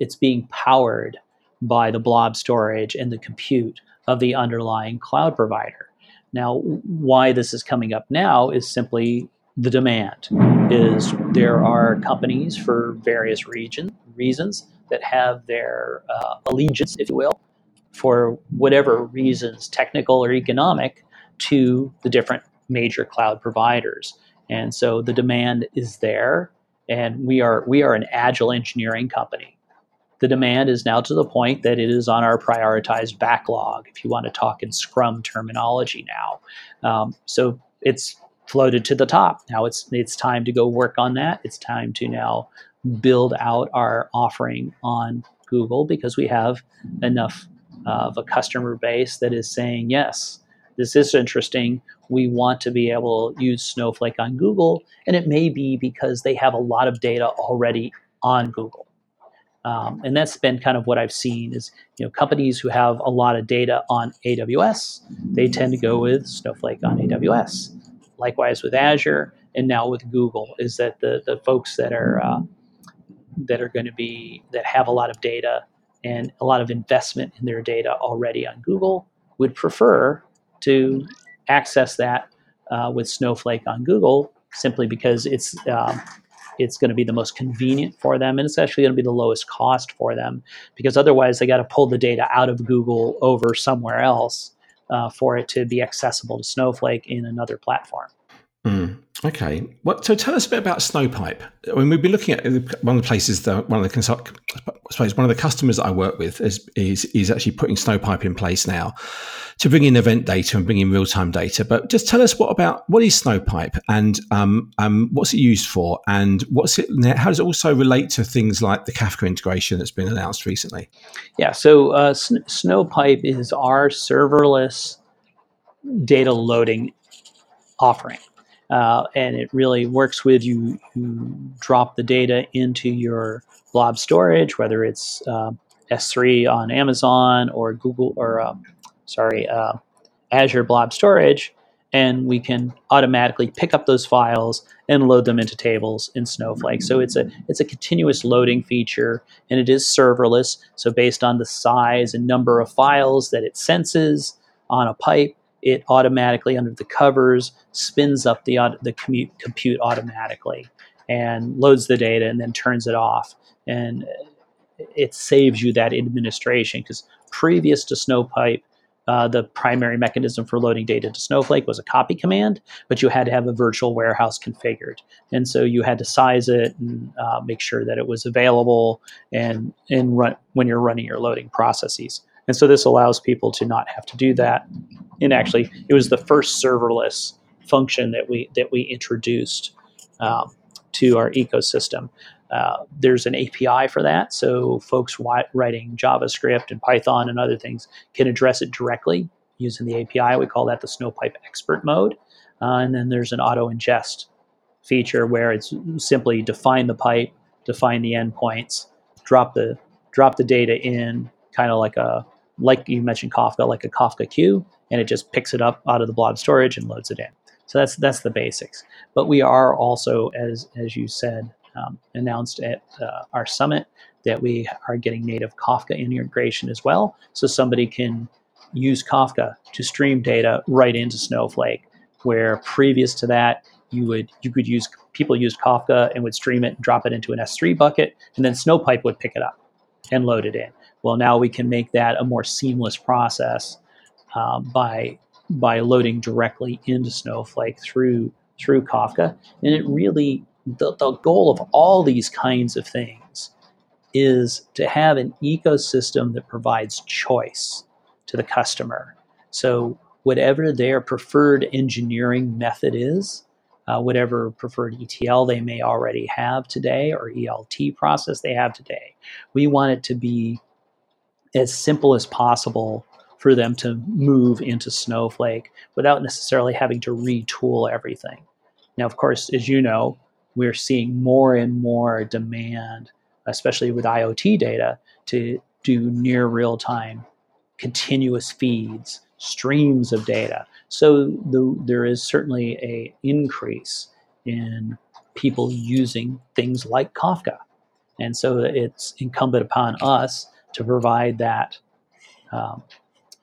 It's being powered by the blob storage and the compute of the underlying cloud provider. Now, why this is coming up now is simply the demand. Is there are companies for various reasons that have their allegiance, if you will, for whatever reasons, technical or economic, to the different major cloud providers. And so the demand is there, and we are an agile engineering company. The demand is now to the point that it is on our prioritized backlog, if you want to talk in Scrum terminology now. So it's floated to the top. Now it's time to go work on that. It's time to now build out our offering on Google because we have enough of a customer base that is saying, yes, this is interesting. We want to be able to use Snowflake on Google, and it may be because they have a lot of data already on Google. And that's been kind of what I've seen is, companies who have a lot of data on AWS, they tend to go with Snowflake on AWS. Likewise with Azure, and now with Google, is that the folks that are going to be, that have a lot of data and a lot of investment in their data already on Google would prefer to access that with Snowflake on Google, simply because it's going to be the most convenient for them, and it's actually going to be the lowest cost for them, because otherwise they got to pull the data out of Google over somewhere else for it to be accessible to Snowflake in another platform. Okay. So tell us a bit about Snowpipe. I mean, we've been looking at one of the places that one of the customers that I work with is actually putting Snowpipe in place now to bring in event data and bring in real-time data. But just tell us what is Snowpipe, and what's it used for, and how does it also relate to things like the Kafka integration that's been announced recently? Yeah. So Snowpipe is our serverless data loading offering. And it really works with you. You drop the data into your blob storage, whether it's S3 on Amazon or Google or Azure blob storage, and we can automatically pick up those files and load them into tables in Snowflake. So it's a continuous loading feature, and it is serverless. So based on the size and number of files that it senses on a pipe, it automatically under the covers spins up the compute automatically. and loads the data and then turns it off. And it saves you that administration, because previous to Snowpipe, the primary mechanism for loading data to Snowflake was a copy command, but you had to have a virtual warehouse configured. And so you had to size it and make sure that it was available and run when you're running your loading processes. And so this allows people to not have to do that. And actually, it was the first serverless function that we introduced to our ecosystem. There's an API for that, so folks writing JavaScript and Python and other things can address it directly using the API. We call that the Snowpipe expert mode. And then there's an auto ingest feature where it's simply define the pipe, define the endpoints, drop the data in, kind of like you mentioned Kafka, like a Kafka queue, and it just picks it up out of the blob storage and loads it in. So that's the basics. But we are also, as you said, announced at our summit that we are getting native Kafka integration as well. So somebody can use Kafka to stream data right into Snowflake, where previous to that, people used Kafka and would stream it and drop it into an S3 bucket, and then Snowpipe would pick it up and load it in. Well, now we can make that a more seamless process by loading directly into Snowflake through Kafka. And it really, the goal of all these kinds of things is to have an ecosystem that provides choice to the customer. So whatever their preferred engineering method is, whatever preferred ETL they may already have today or ELT process they have today, we want it to be as simple as possible for them to move into Snowflake without necessarily having to retool everything. Now, of course, as you know, we're seeing more and more demand, especially with IoT data, to do near real-time continuous feeds, streams of data. So there is certainly an increase in people using things like Kafka. And so it's incumbent upon us to provide that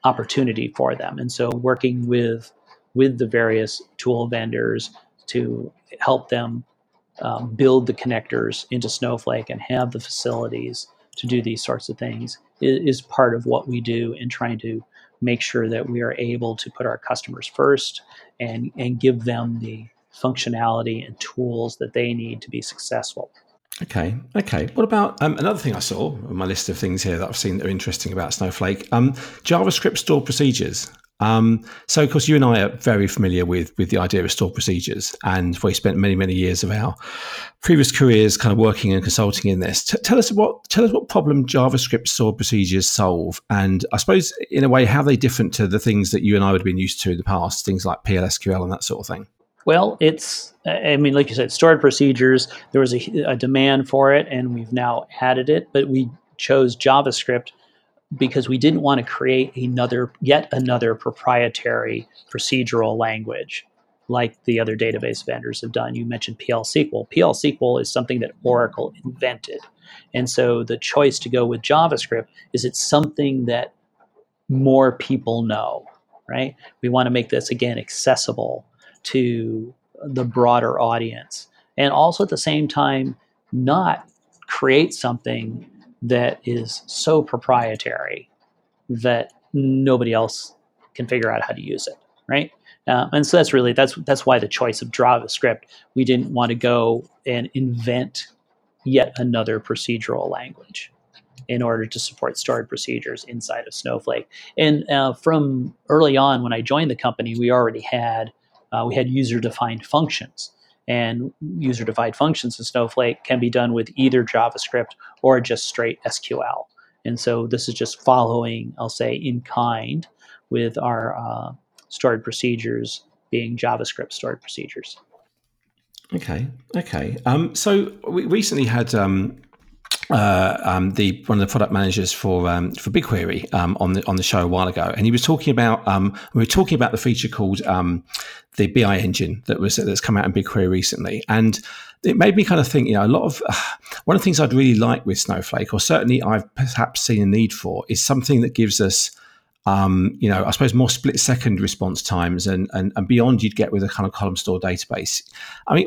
opportunity for them. And so working with the various tool vendors to help them build the connectors into Snowflake and have the facilities to do these sorts of things is part of what we do in trying to make sure that we are able to put our customers first and give them the functionality and tools that they need to be successful. Okay. What about another thing I saw on my list of things here that I've seen that are interesting about Snowflake, JavaScript stored procedures. So, of course, you and I are very familiar with the idea of stored procedures, and we spent many, many years of our previous careers kind of working and consulting in this. Tell us what problem JavaScript stored procedures solve, and I suppose, in a way, how are they different to the things that you and I would have been used to in the past, things like PLSQL and that sort of thing? Well, like you said, stored procedures, there was a demand for it, and we've now added it, but we chose JavaScript because we didn't want to create yet another proprietary procedural language like the other database vendors have done. You mentioned PL/SQL. PL/SQL is something that Oracle invented. And so the choice to go with JavaScript is it's something that more people know, right? We want to make this, again, accessible to the broader audience. And also at the same time, not create something that is so proprietary that nobody else can figure out how to use it, right? And so that's why the choice of JavaScript. We didn't want to go and invent yet another procedural language in order to support stored procedures inside of Snowflake. And from early on when I joined the company, we already had user-defined functions. And user-defined functions in Snowflake can be done with either JavaScript or just straight SQL. And so this is just following, I'll say, in kind with our stored procedures being JavaScript stored procedures. Okay. So we recently had one of the product managers for BigQuery on the show a while ago, and he was talking about the feature called the BI engine that's come out in BigQuery recently, and it made me kind of think, one of the things I'd really like with Snowflake, or certainly I've perhaps seen a need for, is something that gives us I suppose more split second response times and beyond you'd get with a kind of column store database. I mean,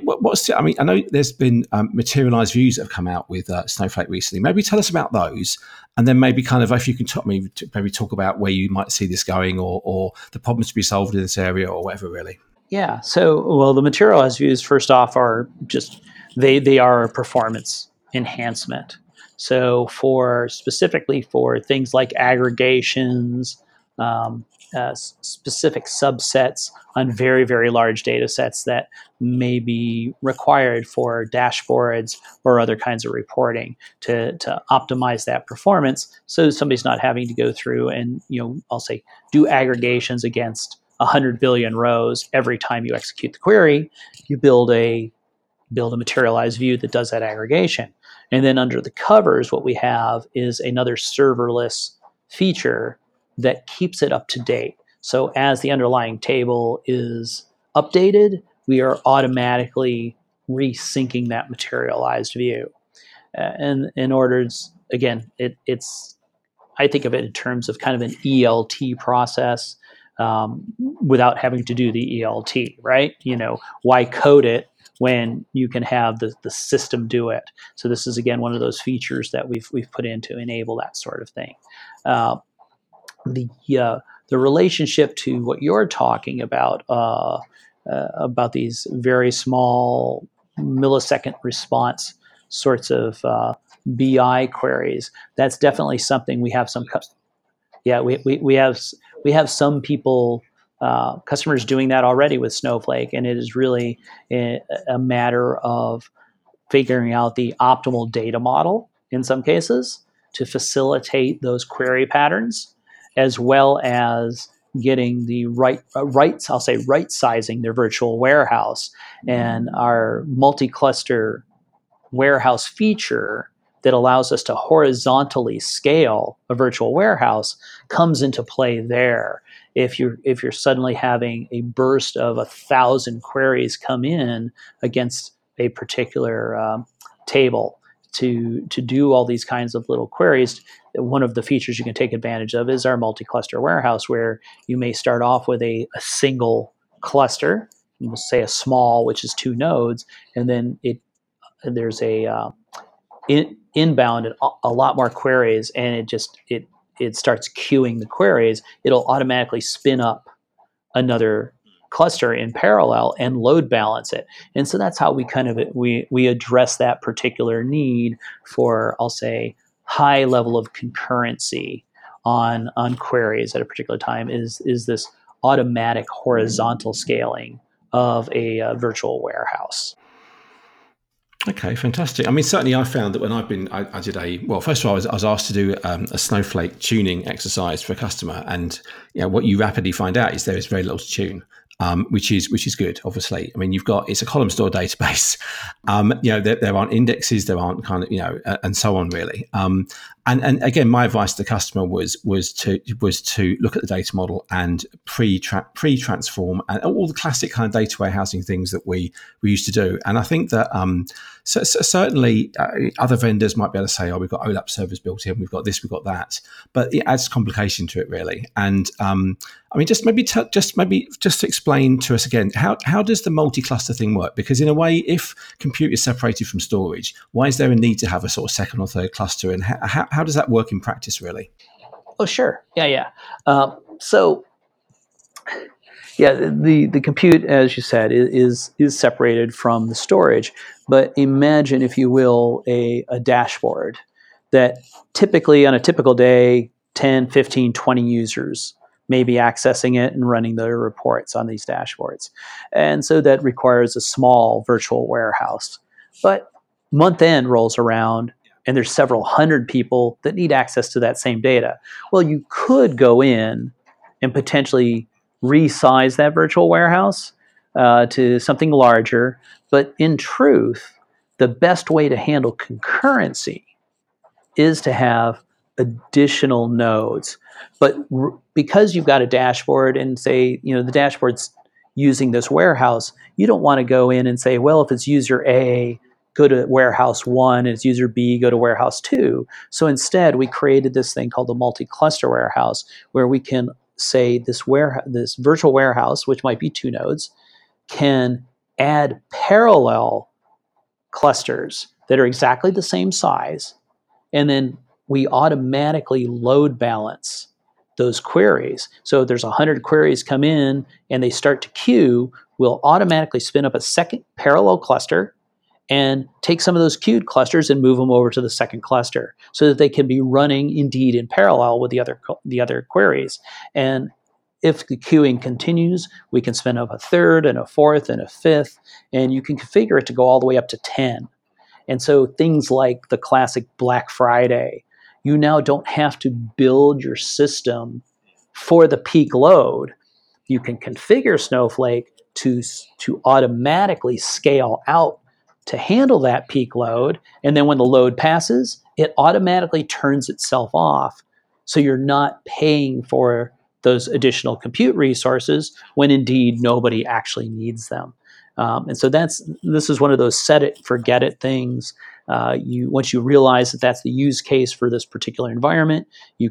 I know there's been materialized views that have come out with Snowflake recently. Maybe tell us about those, and then maybe kind of if you can maybe talk about where you might see this going or the problems to be solved in this area or whatever, really. Yeah. So, well, the materialized views, first off, are just they are a performance enhancement. So specifically for things like aggregations, specific subsets on very, very large data sets that may be required for dashboards or other kinds of reporting to optimize that performance. So somebody's not having to go through and, I'll say do aggregations against 100 billion rows every time you execute the query. You build a materialized view that does that aggregation. And then under the covers, what we have is another serverless feature that keeps it up to date. So as the underlying table is updated, we are automatically resyncing that materialized view. And in order, again, it's I think of it in terms of kind of an ELT process without having to do the ELT, right? Why code it when you can have the system do it? So this is, again, one of those features that we've put in to enable that sort of thing. The relationship to what you're talking about these very small millisecond response sorts of BI queries, that's definitely something we have some. We have some people. Customers doing that already with Snowflake, and it is really a matter of figuring out the optimal data model in some cases to facilitate those query patterns, as well as getting the right sizing their virtual warehouse. And our multi-cluster warehouse feature that allows us to horizontally scale a virtual warehouse comes into play there. If you're suddenly having a burst of 1,000 queries come in against a particular table to do all these kinds of little queries, one of the features you can take advantage of is our multi-cluster warehouse, where you may start off with a single cluster, we'll say a small, which is 2 nodes, and then there's a inbound and a lot more queries, and it starts queuing the queries. It'll automatically spin up another cluster in parallel and load balance it. And so that's how we kind of we address that particular need for, I'll say, high level of concurrency on queries at a particular time is this automatic horizontal scaling of a virtual warehouse. Okay, fantastic. I mean, certainly I found that when I did first of all, I was asked to do a Snowflake tuning exercise for a customer. And what you rapidly find out is there is very little to tune, which is good, obviously. I mean, it's a column store database. There aren't indexes, there aren't kind of, and so on, really. And again, my advice to the customer was to look at the data model and pre-transform and all the classic kind of data warehousing things that we used to do. And I think that certainly other vendors might be able to say, we've got OLAP servers built in, we've got this, we've got that, but it adds complication to it, really. And just explain to us again how does the multi-cluster thing work? Because in a way, if compute is separated from storage, why is there a need to have a sort of second or third cluster, and how does that work in practice, really? Oh, sure. Yeah. The compute, as you said, is separated from the storage. But imagine, if you will, a dashboard that typically on a typical day, 10, 15, 20 users may be accessing it and running their reports on these dashboards. And so that requires a small virtual warehouse. But month end rolls around, and there's several hundred people that need access to that same data. Well, you could go in and potentially resize that virtual warehouse to something larger. But in truth, the best way to handle concurrency is to have additional nodes. But because you've got a dashboard, and say, the dashboard's using this warehouse, you don't want to go in and say, well, if it's user A, go to warehouse one and it's user B, go to warehouse two. So instead, we created this thing called the multi-cluster warehouse, where we can say this virtual warehouse, which might be two nodes, can add parallel clusters that are exactly the same size, and then we automatically load balance those queries. So if there's 100 queries come in and they start to queue, we'll automatically spin up a second parallel cluster and take some of those queued clusters and move them over to the second cluster so that they can be running indeed in parallel with the other queries. And if the queuing continues, we can spin up a third and a fourth and a fifth, and you can configure it to go all the way up to 10. And so things like the classic Black Friday, you now don't have to build your system for the peak load. You can configure Snowflake to automatically scale out to handle that peak load. And then when the load passes, it automatically turns itself off. So you're not paying for those additional compute resources when indeed nobody actually needs them. And so this is one of those set it, forget it things. Once you realize that that's the use case for this particular environment, you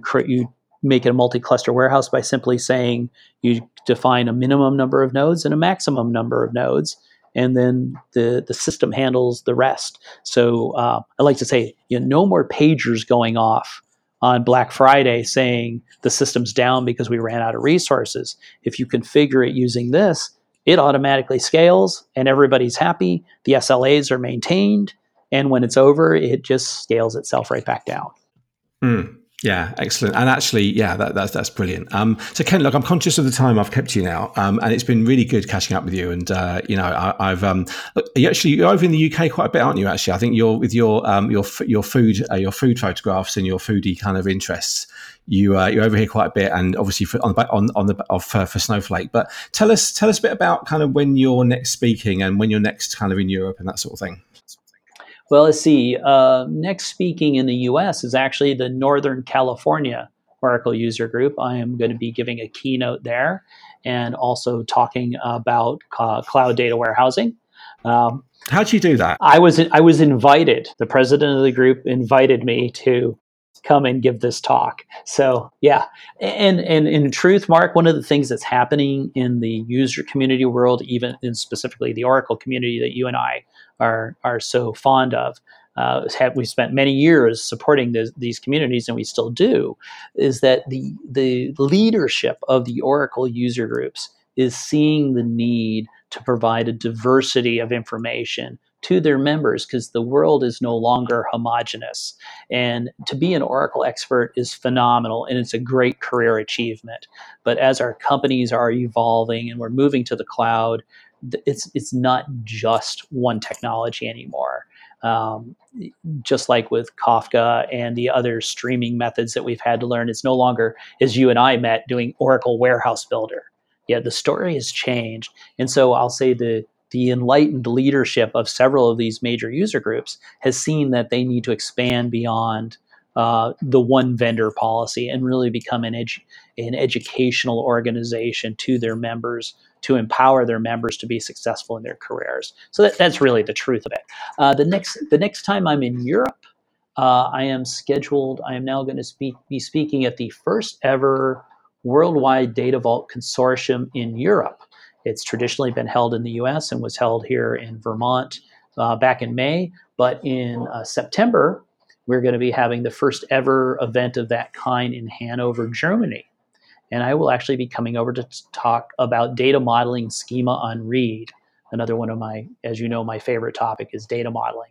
make it a multi-cluster warehouse by simply saying you define a minimum number of nodes and a maximum number of nodes, and then the system handles the rest. So I like to say, no more pagers going off on Black Friday saying the system's down because we ran out of resources. If you configure it using this, it automatically scales and everybody's happy. The SLAs are maintained. And when it's over, it just scales itself right back down. Yeah, excellent. And actually, yeah, that's brilliant. So Kent, look, I'm conscious of the time I've kept you now, and it's been really good catching up with you. And you're over in the UK quite a bit, aren't you? Actually, I think you're with your food photographs and your foodie kind of interests. You're over here quite a bit, and obviously for Snowflake. But tell us a bit about kind of when you're next speaking and when you're next kind of in Europe and that sort of thing. Well, let's see. Next speaking in the U.S. is actually the Northern California Oracle User Group. I am going to be giving a keynote there and also talking about cloud data warehousing. How do you do that? I was invited. The president of the group invited me to come and give this talk. So yeah, and in truth, Mark, one of the things that's happening in the user community world, even in specifically the Oracle community that you and I are so fond of, we spent many years supporting these communities, and we still do, is that the leadership of the Oracle user groups is seeing the need to provide a diversity of information to their members, because the world is no longer homogeneous. And to be an Oracle expert is phenomenal, and it's a great career achievement. But as our companies are evolving and we're moving to the cloud, it's not just one technology anymore. Just like with Kafka and the other streaming methods that we've had to learn, it's no longer, as you and I met, doing Oracle Warehouse Builder. Yeah, the story has changed. And so I'll say the enlightened leadership of several of these major user groups has seen that they need to expand beyond the one vendor policy and really become an educational organization to their members, to empower their members to be successful in their careers. So that's really the truth of it. The next time I'm in Europe, I am now going to be speaking at the first ever Worldwide Data Vault Consortium in Europe. It's traditionally been held in the U.S. and was held here in Vermont back in May. But in September, we're going to be having the first ever event of that kind in Hanover, Germany. And I will actually be coming over to talk about data modeling schema on read. Another one of my, as you know, my favorite topic is data modeling.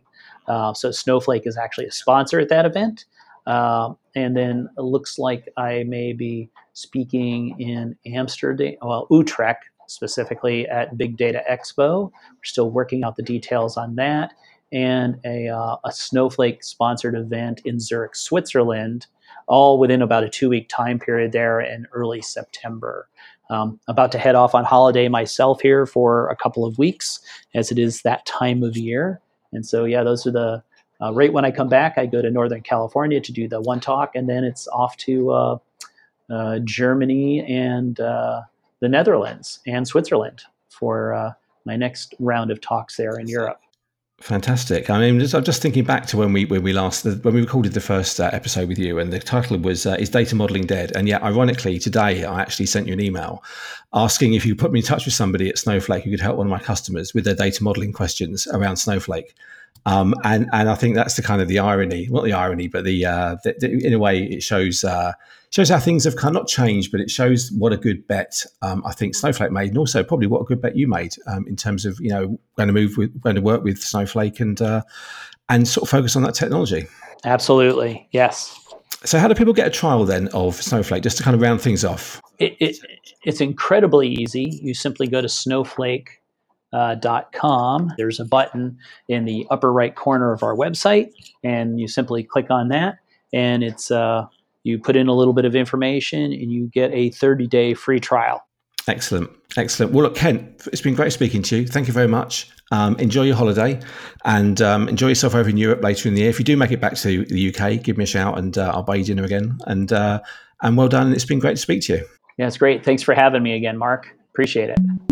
So Snowflake is actually a sponsor at that event. And then it looks like I may be speaking in Utrecht, specifically at Big Data Expo. We're still working out the details on that, and a Snowflake-sponsored event in Zurich, Switzerland, all within about a 2-week time period there in early September. About to head off on holiday myself here for a couple of weeks, as it is that time of year. And so, yeah, those are the... right when I come back, I go to Northern California to do the one talk, and then it's off to Germany and... the Netherlands and Switzerland for my next round of talks there in Europe. Fantastic. I mean, I'm just thinking back to when we recorded the first episode with you, and the title was "Is Data Modeling Dead?" And yet, ironically, today I actually sent you an email asking if you could put me in touch with somebody at Snowflake who could help one of my customers with their data modeling questions around Snowflake. And I think that's the kind of the irony, not the irony, but the in a way it shows how things have kind of not changed, but it shows what a good bet I think Snowflake made, and also probably what a good bet you made in terms of, you know, going to work with Snowflake and sort of focus on that technology. Absolutely, yes. So how do people get a trial then of Snowflake, just to kind of round things off? It's incredibly easy. You simply go to Snowflake. .com. There's a button in the upper right corner of our website, and you simply click on that, and it's you put in a little bit of information and you get a 30-day free trial. Excellent. Well, look, Kent, it's been great speaking to you. Thank you very much. Enjoy your holiday, and enjoy yourself over in Europe later in the year. If you do make it back to the UK, give me a shout, and I'll buy you dinner again. And well done. It's been great to speak to you. Yeah, it's great. Thanks for having me again, Mark. Appreciate it.